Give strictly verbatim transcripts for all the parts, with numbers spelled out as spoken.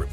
Void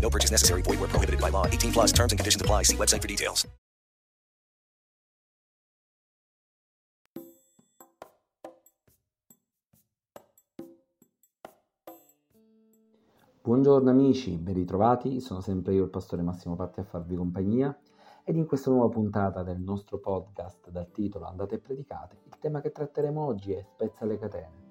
No purchase necessary. Void where prohibited by law. eighteen plus terms and conditions apply. See website for details. Buongiorno amici, ben ritrovati, sono sempre io il pastore Massimo Patti a farvi compagnia ed in questa nuova puntata del nostro podcast dal titolo Andate e Predicate, il tema che tratteremo oggi è Spezza le Catene.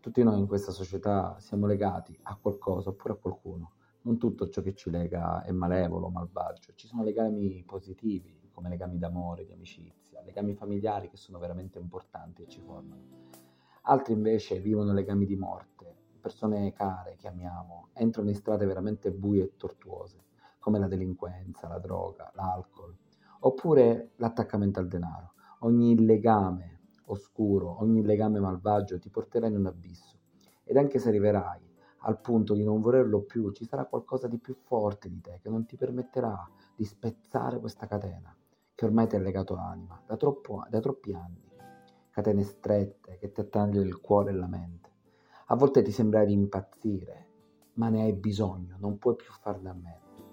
Tutti noi in questa società siamo legati a qualcosa oppure a qualcuno, non tutto ciò che ci lega è malevolo, malvagio, ci sono legami positivi come legami d'amore, di amicizia, legami familiari che sono veramente importanti e ci formano, altri invece vivono legami di morte. Persone care che amiamo entrano in strade veramente buie e tortuose, come la delinquenza, la droga, l'alcol, oppure l'attaccamento al denaro. Ogni legame oscuro, ogni legame malvagio ti porterà in un abisso ed anche se arriverai al punto di non volerlo più, ci sarà qualcosa di più forte di te che non ti permetterà di spezzare questa catena che ormai ti ha legato l'anima da, troppo, da troppi anni, catene strette che ti attagliano il cuore e la mente. A volte ti sembra di impazzire, ma ne hai bisogno, non puoi più farne a meno.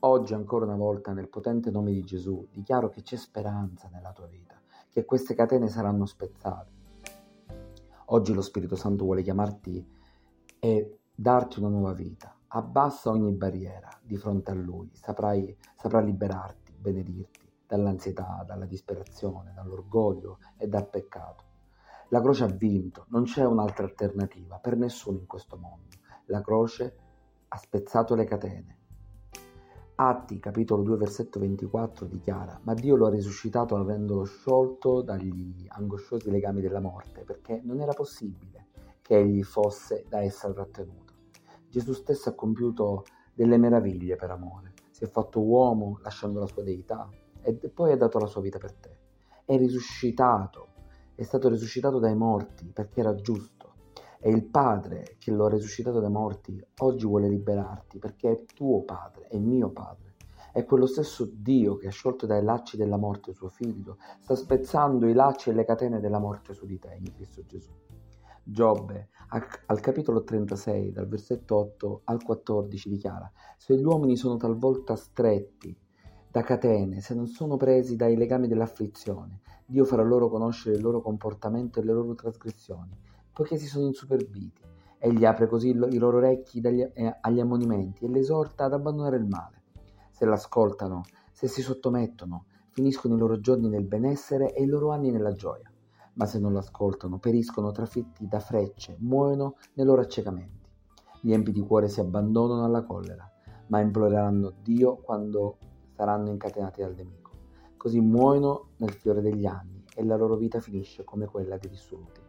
Oggi ancora una volta nel potente nome di Gesù dichiaro che c'è speranza nella tua vita, che queste catene saranno spezzate. Oggi lo Spirito Santo vuole chiamarti e darti una nuova vita. Abbassa ogni barriera di fronte a Lui, saprai, saprà liberarti, benedirti dall'ansietà, dalla disperazione, dall'orgoglio e dal peccato. La croce ha vinto, non c'è un'altra alternativa per nessuno in questo mondo. La croce ha spezzato le catene. Atti, capitolo due, versetto ventiquattro, dichiara: ma Dio lo ha risuscitato avendolo sciolto dagli angosciosi legami della morte, perché non era possibile che egli fosse da essa trattenuto. Gesù stesso ha compiuto delle meraviglie per amore. Si è fatto uomo lasciando la sua deità e poi ha dato la sua vita per te. È risuscitato. È stato risuscitato dai morti perché era giusto e il Padre che lo ha risuscitato dai morti oggi vuole liberarti perché è tuo Padre, è mio Padre, è quello stesso Dio che ha sciolto dai lacci della morte suo figlio, sta spezzando i lacci e le catene della morte su di te in Cristo Gesù. Giobbe al capitolo trentasei dal versetto otto al quattordici dichiara: se gli uomini sono talvolta stretti da catene, se non sono presi dai legami dell'afflizione, Dio farà loro conoscere il loro comportamento e le loro trasgressioni, poiché si sono insuperbiti. Egli apre così i loro orecchi dagli, eh, agli ammonimenti e li esorta ad abbandonare il male. Se l'ascoltano, se si sottomettono, finiscono i loro giorni nel benessere e i loro anni nella gioia. Ma se non l'ascoltano, periscono trafitti da frecce, muoiono nei loro accecamenti. Gli empi di cuore si abbandonano alla collera, ma imploreranno Dio quando saranno incatenati dal nemico. Così muoiono nel fiore degli anni e la loro vita finisce come quella dei dissoluti.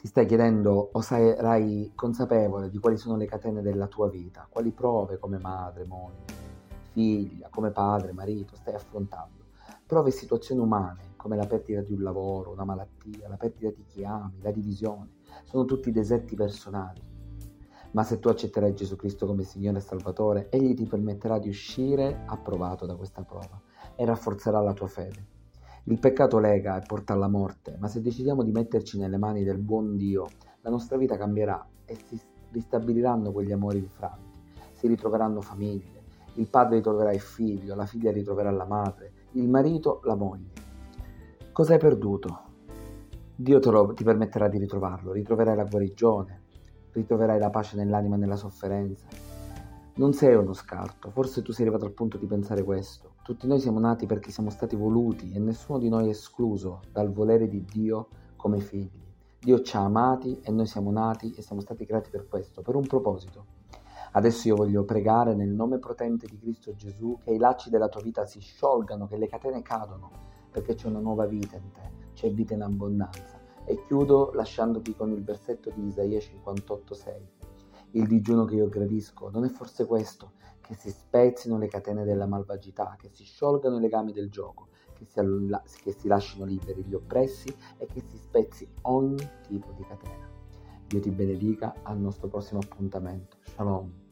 Ti stai chiedendo o sarai consapevole di quali sono le catene della tua vita, quali prove come madre, moglie, figlia, come padre, marito stai affrontando, prove e situazioni umane come la perdita di un lavoro, una malattia, la perdita di chi ami, la divisione, sono tutti deserti personali. Ma se tu accetterai Gesù Cristo come Signore e Salvatore, Egli ti permetterà di uscire approvato da questa prova e rafforzerà la tua fede. Il peccato lega e porta alla morte, ma se decidiamo di metterci nelle mani del buon Dio, la nostra vita cambierà e si ristabiliranno quegli amori infranti, si ritroveranno famiglie, il padre ritroverà il figlio, la figlia ritroverà la madre, il marito la moglie. Cosa hai perduto? Dio te lo, ti permetterà di ritrovarlo, ritroverai la guarigione, ritroverai la pace nell'anima e nella sofferenza. Non sei uno scarto, forse tu sei arrivato al punto di pensare questo. Tutti noi siamo nati perché siamo stati voluti e nessuno di noi è escluso dal volere di Dio come figli. Dio ci ha amati e noi siamo nati e siamo stati creati per questo, per un proposito. Adesso io voglio pregare nel nome potente di Cristo Gesù che i lacci della tua vita si sciolgano, che le catene cadono, perché c'è una nuova vita in te, c'è vita in abbondanza. E chiudo lasciandoti con il versetto di Isaia cinquantotto sei. Il digiuno che io gradisco non è forse questo, che si spezzino le catene della malvagità, che si sciolgano i legami del gioco, che si, alla- che si lasciano liberi gli oppressi e che si spezzi ogni tipo di catena. Dio ti benedica, al nostro prossimo appuntamento. Shalom.